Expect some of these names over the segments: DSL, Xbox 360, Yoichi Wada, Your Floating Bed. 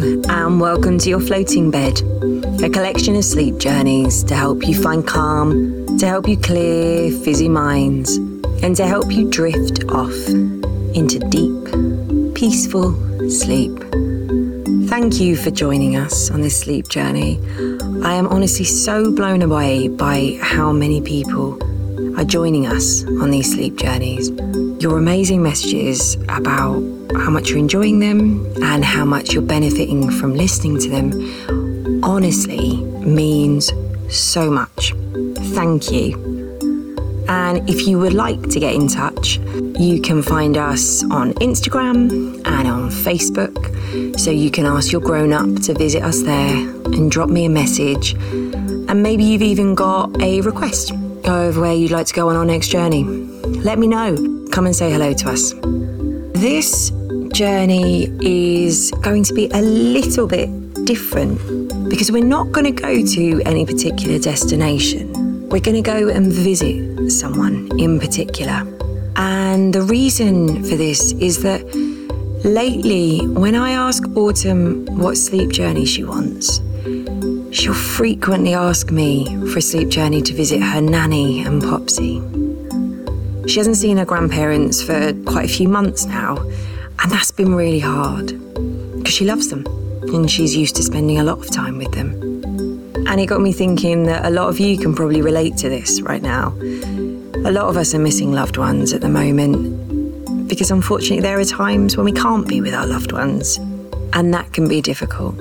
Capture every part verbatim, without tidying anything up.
Hello and welcome to Your Floating Bed, a collection of sleep journeys to help you find calm, to help you clear fizzy minds, and to help you drift off into deep, peaceful sleep. Thank you for joining us on this sleep journey. I am honestly so blown away by how many people are joining us on these sleep journeys. Your amazing messages about how much you're enjoying them and how much you're benefiting from listening to them honestly means so much. Thank you. And if you would like to get in touch, you can find us on Instagram and on Facebook. So you can ask your grown-up to visit us there and drop me a message. And maybe you've even got a request over where you'd like to go on our next journey. Let me know. Come and say hello to us. This journey is going to be a little bit different because we're not going to go to any particular destination. We're going to go and visit someone in particular. And the reason for this is that lately, when I ask Autumn what sleep journey she wants, she'll frequently ask me for a sleep journey to visit her nanny and Popsy. She hasn't seen her grandparents for quite a few months now, and that's been really hard because she loves them and she's used to spending a lot of time with them. And it got me thinking that a lot of you can probably relate to this right now. A lot of us are missing loved ones at the moment because unfortunately there are times when we can't be with our loved ones, and that can be difficult.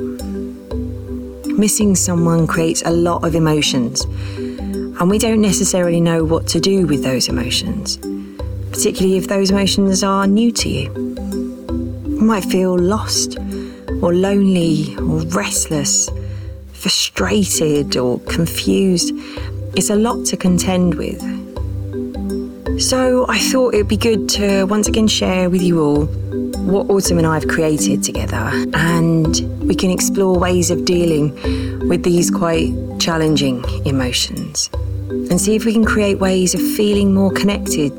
Missing someone creates a lot of emotions, and we don't necessarily know what to do with those emotions, particularly if those emotions are new to you. You might feel lost or lonely or restless, frustrated or confused. It's a lot to contend with. So I thought it'd be good to once again share with you all what Autumn and I have created together, and we can explore ways of dealing with these quite challenging emotions and see if we can create ways of feeling more connected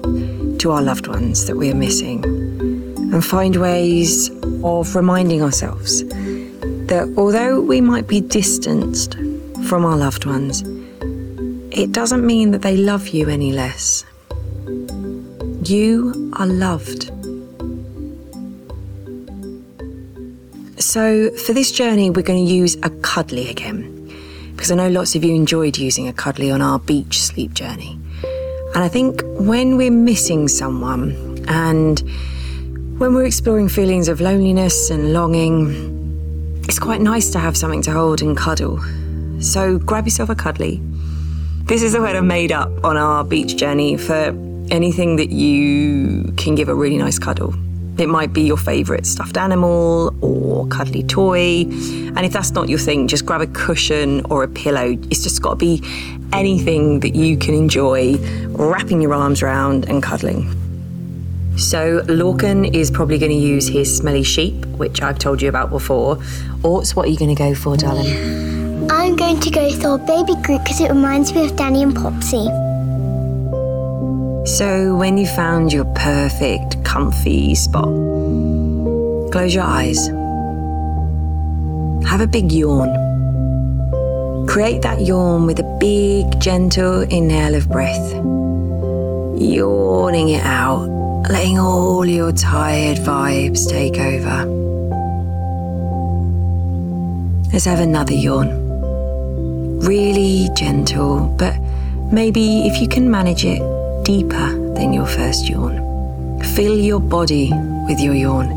to our loved ones that we are missing, and find ways of reminding ourselves that although we might be distanced from our loved ones, it doesn't mean that they love you any less. You are loved. So for this journey, we're going to use a cuddly again, because I know lots of you enjoyed using a cuddly on our beach sleep journey. And I think when we're missing someone and when we're exploring feelings of loneliness and longing, it's quite nice to have something to hold and cuddle. So grab yourself a cuddly. This is the word I made up on our beach journey for anything that you can give a really nice cuddle. It might be your favourite stuffed animal or cuddly toy. And if that's not your thing, just grab a cushion or a pillow. It's just got to be anything that you can enjoy wrapping your arms around and cuddling. So Lorcan is probably going to use his smelly sheep, which I've told you about before. Orts, what are you going to go for, darling? I'm going to go for Baby Groot because it reminds me of Danny and Popsy. So when you found your perfect comfy spot, close your eyes. Have a big yawn. Create that yawn with a big, gentle inhale of breath. Yawning it out, letting all your tired vibes take over. Let's have another yawn. Really gentle, but maybe if you can manage it, deeper than your first yawn. Fill your body with your yawn.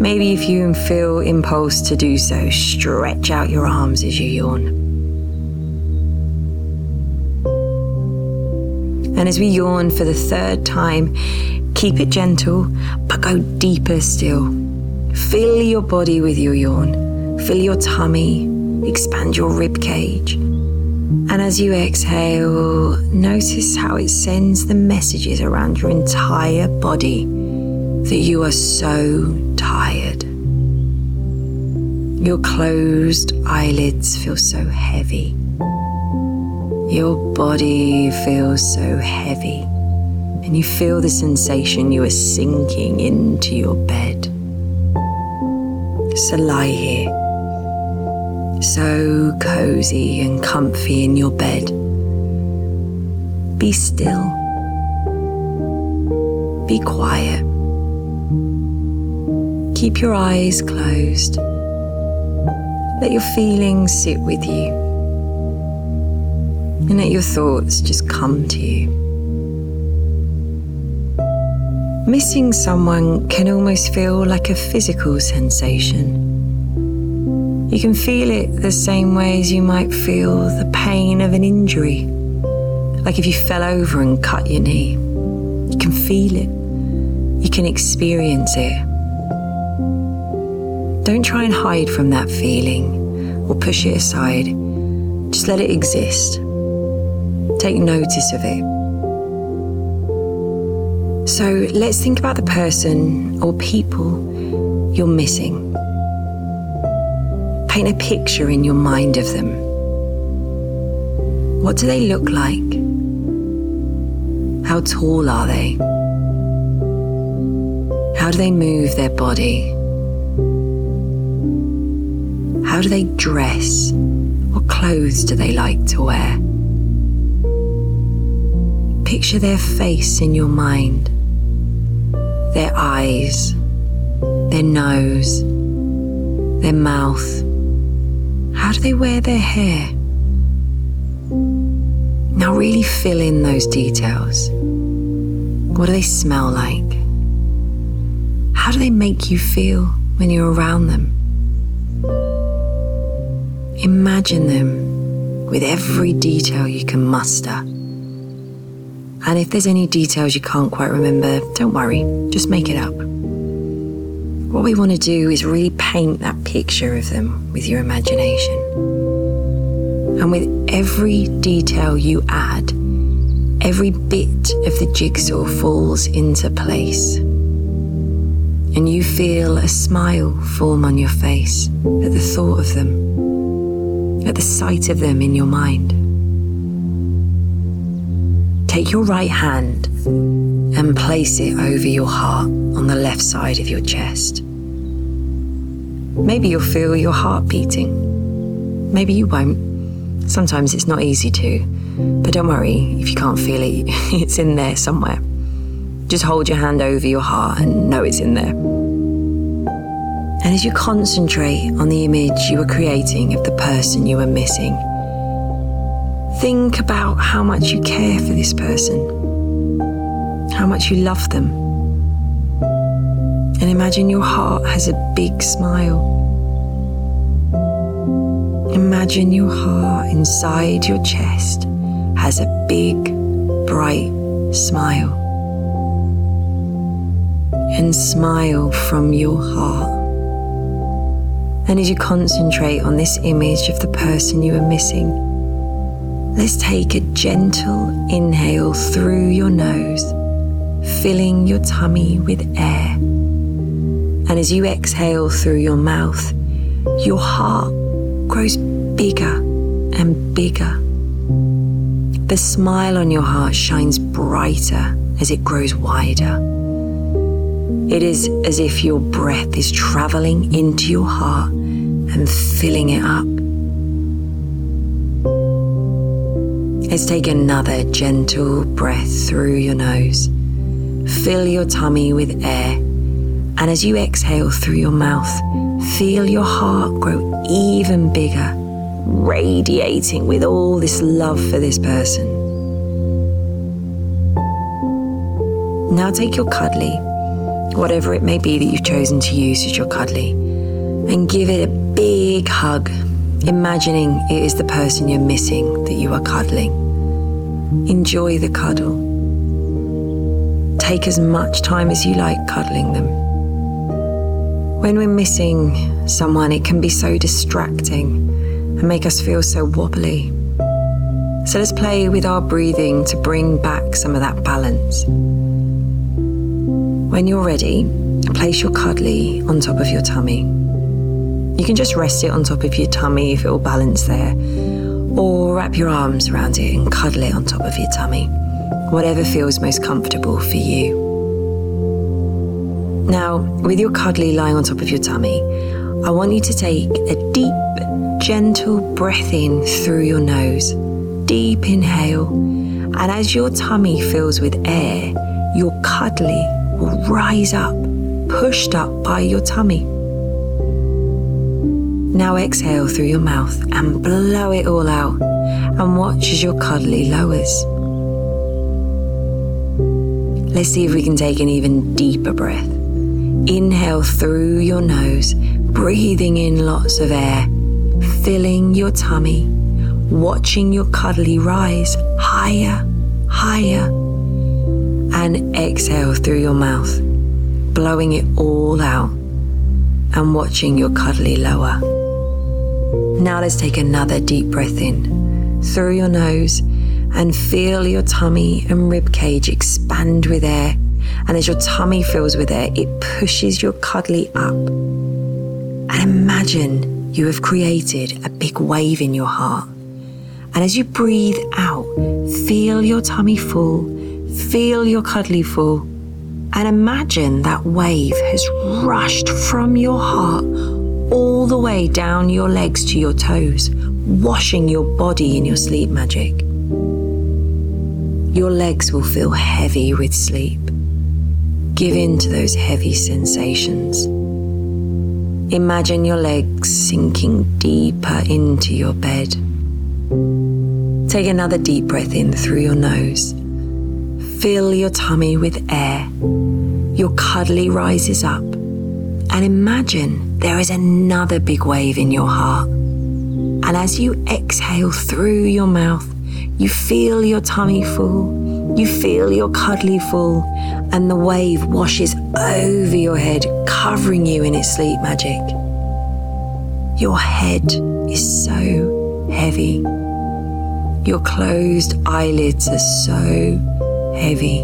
Maybe if you feel impulse to do so, stretch out your arms as you yawn. And as we yawn for the third time, keep it gentle, but go deeper still. Fill your body with your yawn. Fill your tummy, expand your rib cage. And as you exhale, notice how it sends the messages around your entire body that you are so tired. Your closed eyelids feel so heavy. Your body feels so heavy. And you feel the sensation you are sinking into your bed. to lie here, so cozy and comfy in your bed. Be still. Be quiet. Keep your eyes closed. Let your feelings sit with you, and let your thoughts just come to you. Missing someone can almost feel like a physical sensation. You can feel it the same way as you might feel the pain of an injury. Like if you fell over and cut your knee, you can feel it. You can experience it. Don't try and hide from that feeling or push it aside. Just let it exist. Take notice of it. So let's think about the person or people you're missing. Paint a picture in your mind of them. What do they look like? How tall are they? How do they move their body? How do they dress? What clothes do they like to wear? Picture their face in your mind. Their eyes, their nose, their mouth. How do they wear their hair? Now really fill in those details. What do they smell like? How do they make you feel when you're around them? Imagine them with every detail you can muster. And if there's any details you can't quite remember, don't worry, just make it up. What we want to do is really paint that picture of them with your imagination. And with every detail you add, every bit of the jigsaw falls into place. And you feel a smile form on your face at the thought of them, at the sight of them in your mind. Take your right hand and place it over your heart on the left side of your chest. Maybe you'll feel your heart beating. Maybe you won't. Sometimes it's not easy to, but don't worry if you can't feel it, it's in there somewhere. Just hold your hand over your heart and know it's in there. And as you concentrate on the image you were creating of the person you were missing, think about how much you care for this person, how much you love them. And imagine your heart has a big smile. Imagine your heart inside your chest has a big, bright smile. And smile from your heart. And as you concentrate on this image of the person you are missing, let's take a gentle inhale through your nose, filling your tummy with air. And as you exhale through your mouth, your heart grows bigger and bigger. The smile on your heart shines brighter as it grows wider. It is as if your breath is traveling into your heart and filling it up. Let's take another gentle breath through your nose. Fill your tummy with air. And as you exhale through your mouth, feel your heart grow even bigger, radiating with all this love for this person. Now take your cuddly, whatever it may be that you've chosen to use as your cuddly, and give it a big hug. Imagining it is the person you're missing that you are cuddling. Enjoy the cuddle. Take as much time as you like cuddling them. When we're missing someone, it can be so distracting and make us feel so wobbly. So let's play with our breathing to bring back some of that balance. When you're ready, place your cuddly on top of your tummy. You can just rest it on top of your tummy if it will balance there, or wrap your arms around it and cuddle it on top of your tummy, whatever feels most comfortable for you. Now, with your cuddly lying on top of your tummy, I want you to take a deep, gentle breath in through your nose. Deep inhale, and as your tummy fills with air, your cuddly will rise up, pushed up by your tummy. Now exhale through your mouth and blow it all out, and watch as your cuddly lowers. Let's see if we can take an even deeper breath. Inhale through your nose, breathing in lots of air, filling your tummy, watching your cuddly rise higher, higher. And exhale through your mouth, blowing it all out and watching your cuddly lower. Now let's take another deep breath in through your nose and feel your tummy and rib cage expand with air. And as your tummy fills with air, it pushes your cuddly up. And imagine you have created a big wave in your heart. And as you breathe out, feel your tummy full, feel your cuddly full, and imagine that wave has rushed from your heart all the way down your legs to your toes, washing your body in your sleep magic. Your legs will feel heavy with sleep. Give in to those heavy sensations. Imagine your legs sinking deeper into your bed. Take another deep breath in through your nose. Fill your tummy with air. Your cuddly rises up. And imagine there is another big wave in your heart. And as you exhale through your mouth, you feel your tummy full, you feel your cuddly full, and the wave washes over your head, covering you in its sleep magic. Your head is so heavy. Your closed eyelids are so heavy.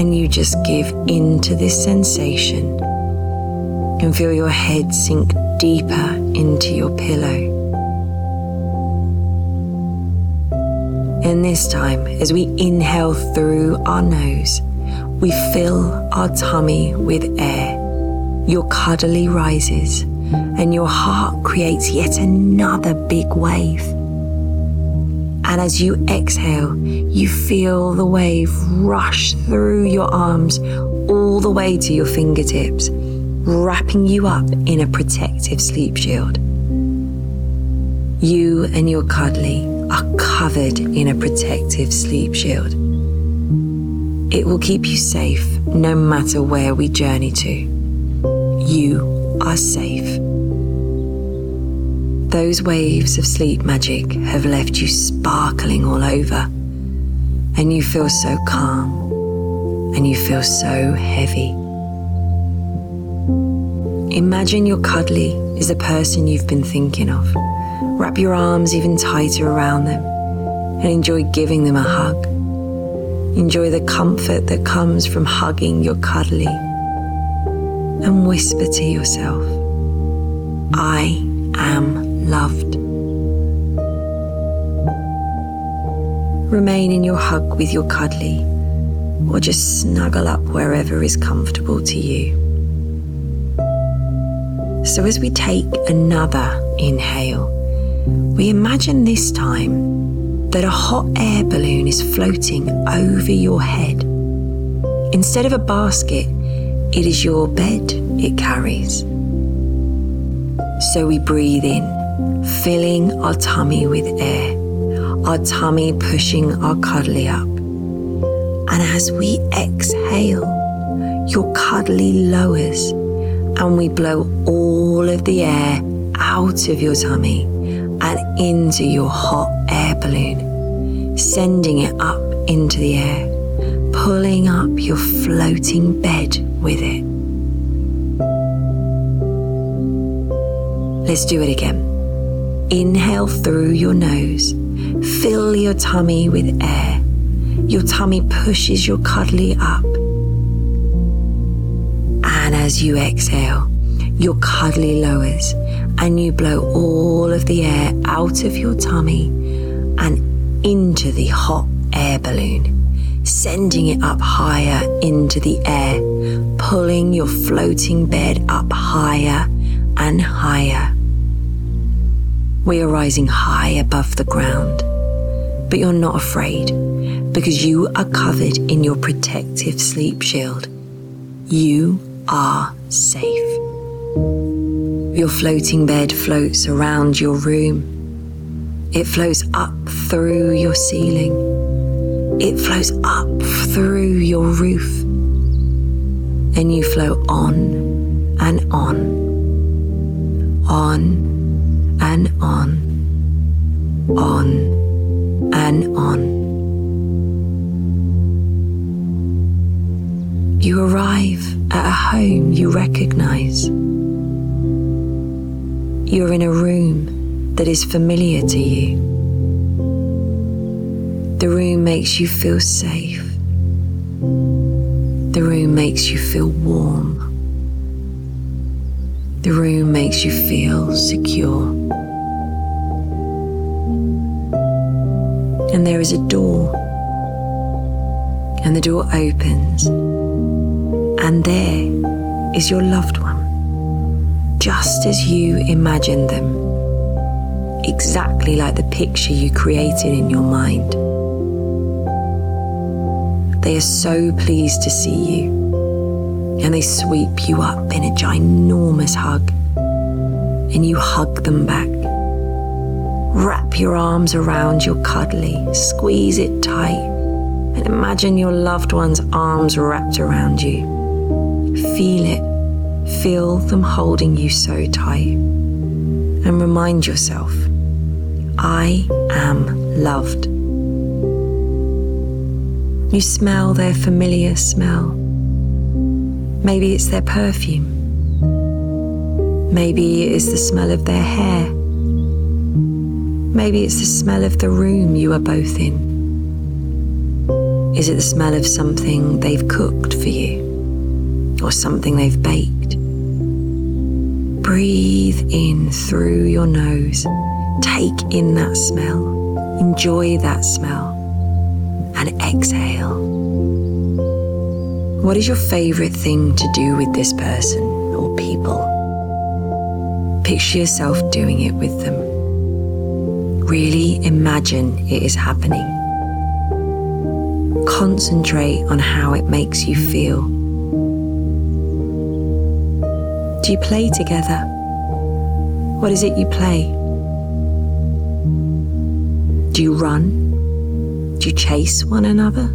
And you just give into this sensation and feel your head sink deeper into your pillow. And this time, as we inhale through our nose, we fill our tummy with air. Your cuddly rises, and your heart creates yet another big wave. And as you exhale, you feel the wave rush through your arms all the way to your fingertips, wrapping you up in a protective sleep shield. You and your cuddly are covered in a protective sleep shield. It will keep you safe no matter where we journey to. You are safe. Those waves of sleep magic have left you sparkling all over, and you feel so calm, and you feel so heavy. Imagine your cuddly is the person you've been thinking of. Wrap your arms even tighter around them and enjoy giving them a hug. Enjoy the comfort that comes from hugging your cuddly, and whisper to yourself, I am loved. Remain in your hug with your cuddly, or just snuggle up wherever is comfortable to you. So as we take another inhale, we imagine this time that a hot air balloon is floating over your head. Instead of a basket, it is your bed it carries. So we breathe in, filling our tummy with air, our tummy pushing our cuddly up. And as we exhale, your cuddly lowers, and we blow all of the air out of your tummy and into your hot air balloon, sending it up into the air, pulling up your floating bed with it. Let's do it again. Inhale through your nose, fill your tummy with air. Your tummy pushes your cuddly up. And as you exhale, your cuddly lowers, and you blow all of the air out of your tummy and into the hot air balloon, sending it up higher into the air, pulling your floating bed up higher and higher. We are rising high above the ground, but you're not afraid because you are covered in your protective sleep shield. You are safe. Your floating bed floats around your room. It floats up through your ceiling. It flows up through your roof. And you float on and on, on and on, on and on. You arrive at a home you recognize. You're in a room that is familiar to you. The room makes you feel safe. The room makes you feel warm. The room makes you feel secure. And there is a door. And the door opens. And there is your loved one. Just as you imagined them, exactly like the picture you created in your mind. They are so pleased to see you, and they sweep you up in a ginormous hug, and you hug them back. Wrap your arms around your cuddly, squeeze it tight, and imagine your loved one's arms wrapped around you. Feel it. Feel them holding you so tight, and remind yourself, I am loved. You smell their familiar smell. Maybe it's their perfume. Maybe it's the smell of their hair. Maybe it's the smell of the room you are both in. Is it the smell of something they've cooked for you? Or something they've baked. Breathe in through your nose. Take in that smell. Enjoy that smell. And exhale. What is your favorite thing to do with this person or people? Picture yourself doing it with them. Really imagine it is happening. Concentrate on how it makes you feel. Do you play together? What is it you play? Do you run? Do you chase one another?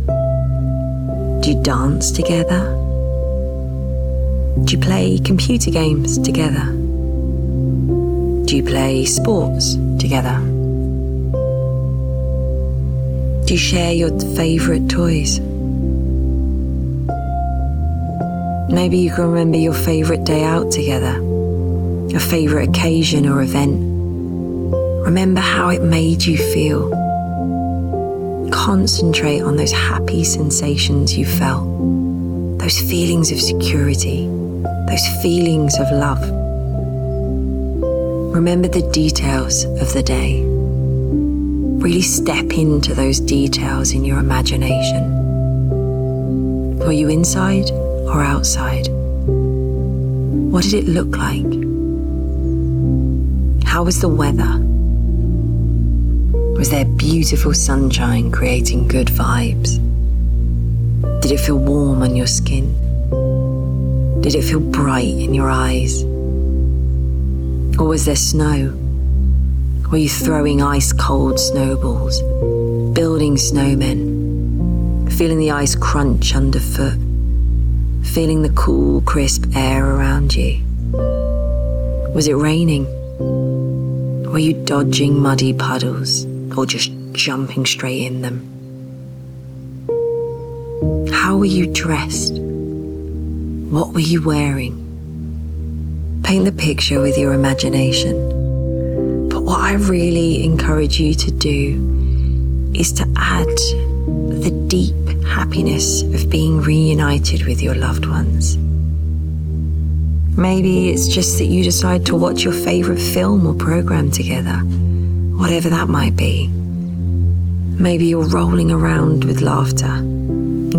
Do you dance together? Do you play computer games together? Do you play sports together? Do you share your favorite toys? Maybe you can remember your favourite day out together, a favourite occasion or event. Remember how it made you feel. Concentrate on those happy sensations you felt, those feelings of security, those feelings of love. Remember the details of the day. Really step into those details in your imagination. Were you inside? Or outside? What did it look like? How was the weather? Was there beautiful sunshine creating good vibes? Did it feel warm on your skin? Did it feel bright in your eyes? Or was there snow? Were you throwing ice cold snowballs, building snowmen, feeling the ice crunch underfoot? Feeling the cool, crisp air around you? Was it raining? Were you dodging muddy puddles or just jumping straight in them? How were you dressed? What were you wearing? Paint the picture with your imagination. But what I really encourage you to do is to add the deep happiness of being reunited with your loved ones. Maybe it's just that you decide to watch your favourite film or programme together, whatever that might be. Maybe you're rolling around with laughter,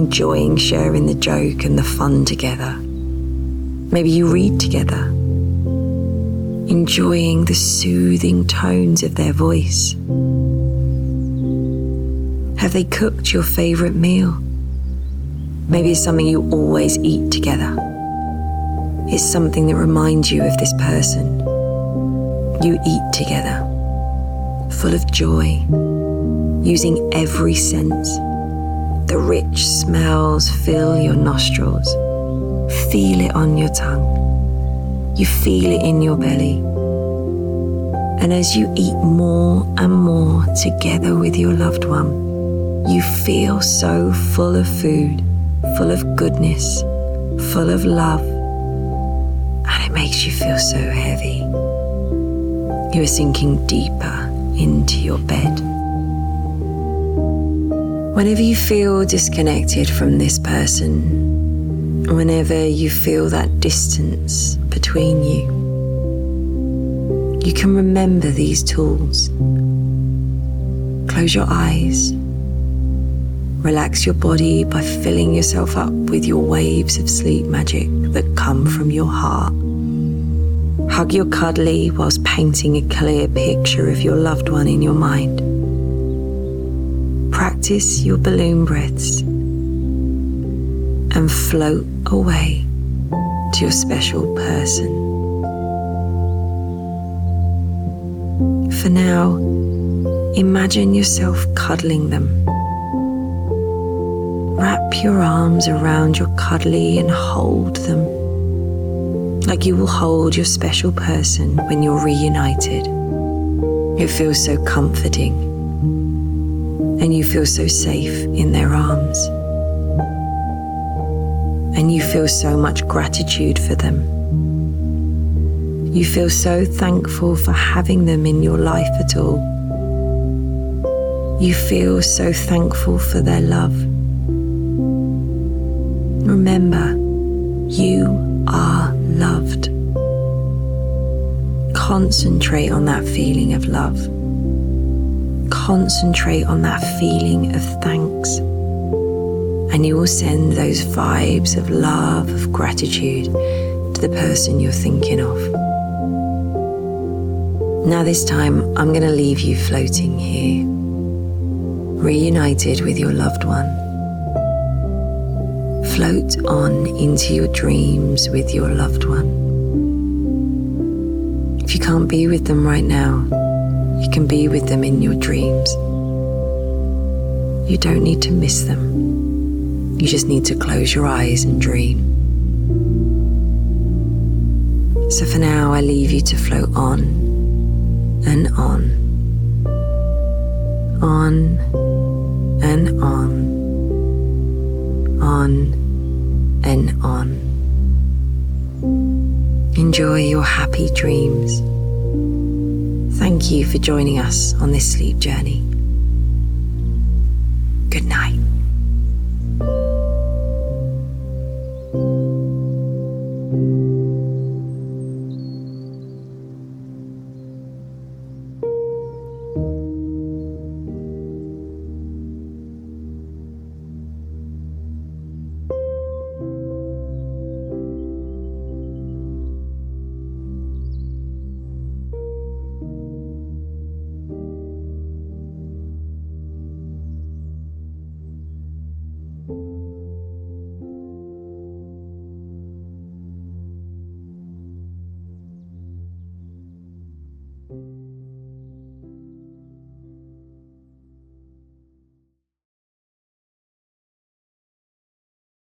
enjoying sharing the joke and the fun together. Maybe you read together, enjoying the soothing tones of their voice. Have they cooked your favourite meal? Maybe it's something you always eat together. It's something that reminds you of this person. You eat together, full of joy, using every sense. The rich smells fill your nostrils. Feel it on your tongue. You feel it in your belly. And as you eat more and more together with your loved one, you feel so full of food, full of goodness, full of love. And it makes you feel so heavy. You are sinking deeper into your bed. Whenever you feel disconnected from this person, whenever you feel that distance between you, you can remember these tools. Close your eyes. Relax your body by filling yourself up with your waves of sleep magic that come from your heart. Hug your cuddly whilst painting a clear picture of your loved one in your mind. Practice your balloon breaths and float away to your special person. For now, imagine yourself cuddling them. Wrap your arms around your cuddly and hold them like you will hold your special person when you're reunited. It feels so comforting. And you feel so safe in their arms. And you feel so much gratitude for them. You feel so thankful for having them in your life at all. You feel so thankful for their love. Remember, you are loved. Concentrate on that feeling of love. Concentrate on that feeling of thanks, and you will send those vibes of love, of gratitude to the person you're thinking of. Now this time, I'm going to leave you floating here, reunited with your loved one. Float on into your dreams with your loved one. If you can't be with them right now, you can be with them in your dreams. You don't need to miss them. You just need to close your eyes and dream. So for now, I leave you to float on and on, on and on, on and on. Enjoy your happy dreams. Thank you for joining us on this sleep journey. Good night. Thank you.